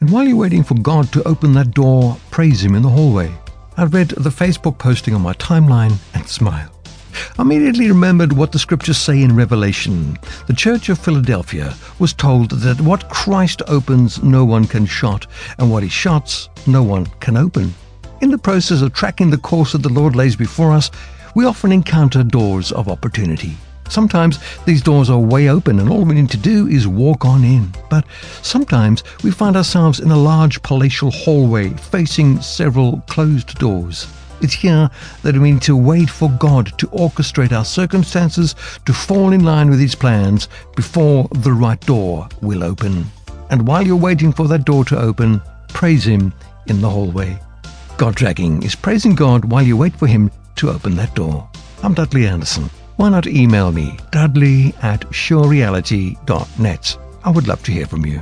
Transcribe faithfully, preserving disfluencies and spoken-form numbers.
And while you're waiting for God to open that door, praise Him in the hallway. I read the Facebook posting on my timeline and smiled. I immediately remembered what the scriptures say in Revelation. The Church of Philadelphia was told that what Christ opens, no one can shut, and what He shuts, no one can open. In the process of tracking the course that the Lord lays before us, we often encounter doors of opportunity. Sometimes these doors are way open and all we need to do is walk on in. But sometimes we find ourselves in a large palatial hallway facing several closed doors. It's here that we need to wait for God to orchestrate our circumstances to fall in line with His plans before the right door will open. And while you're waiting for that door to open, praise Him in the hallway. God tracking is praising God while you wait for Him to open that door. I'm Dudley Anderson. Why not email me, dudley at sure reality dot net? I would love to hear from you.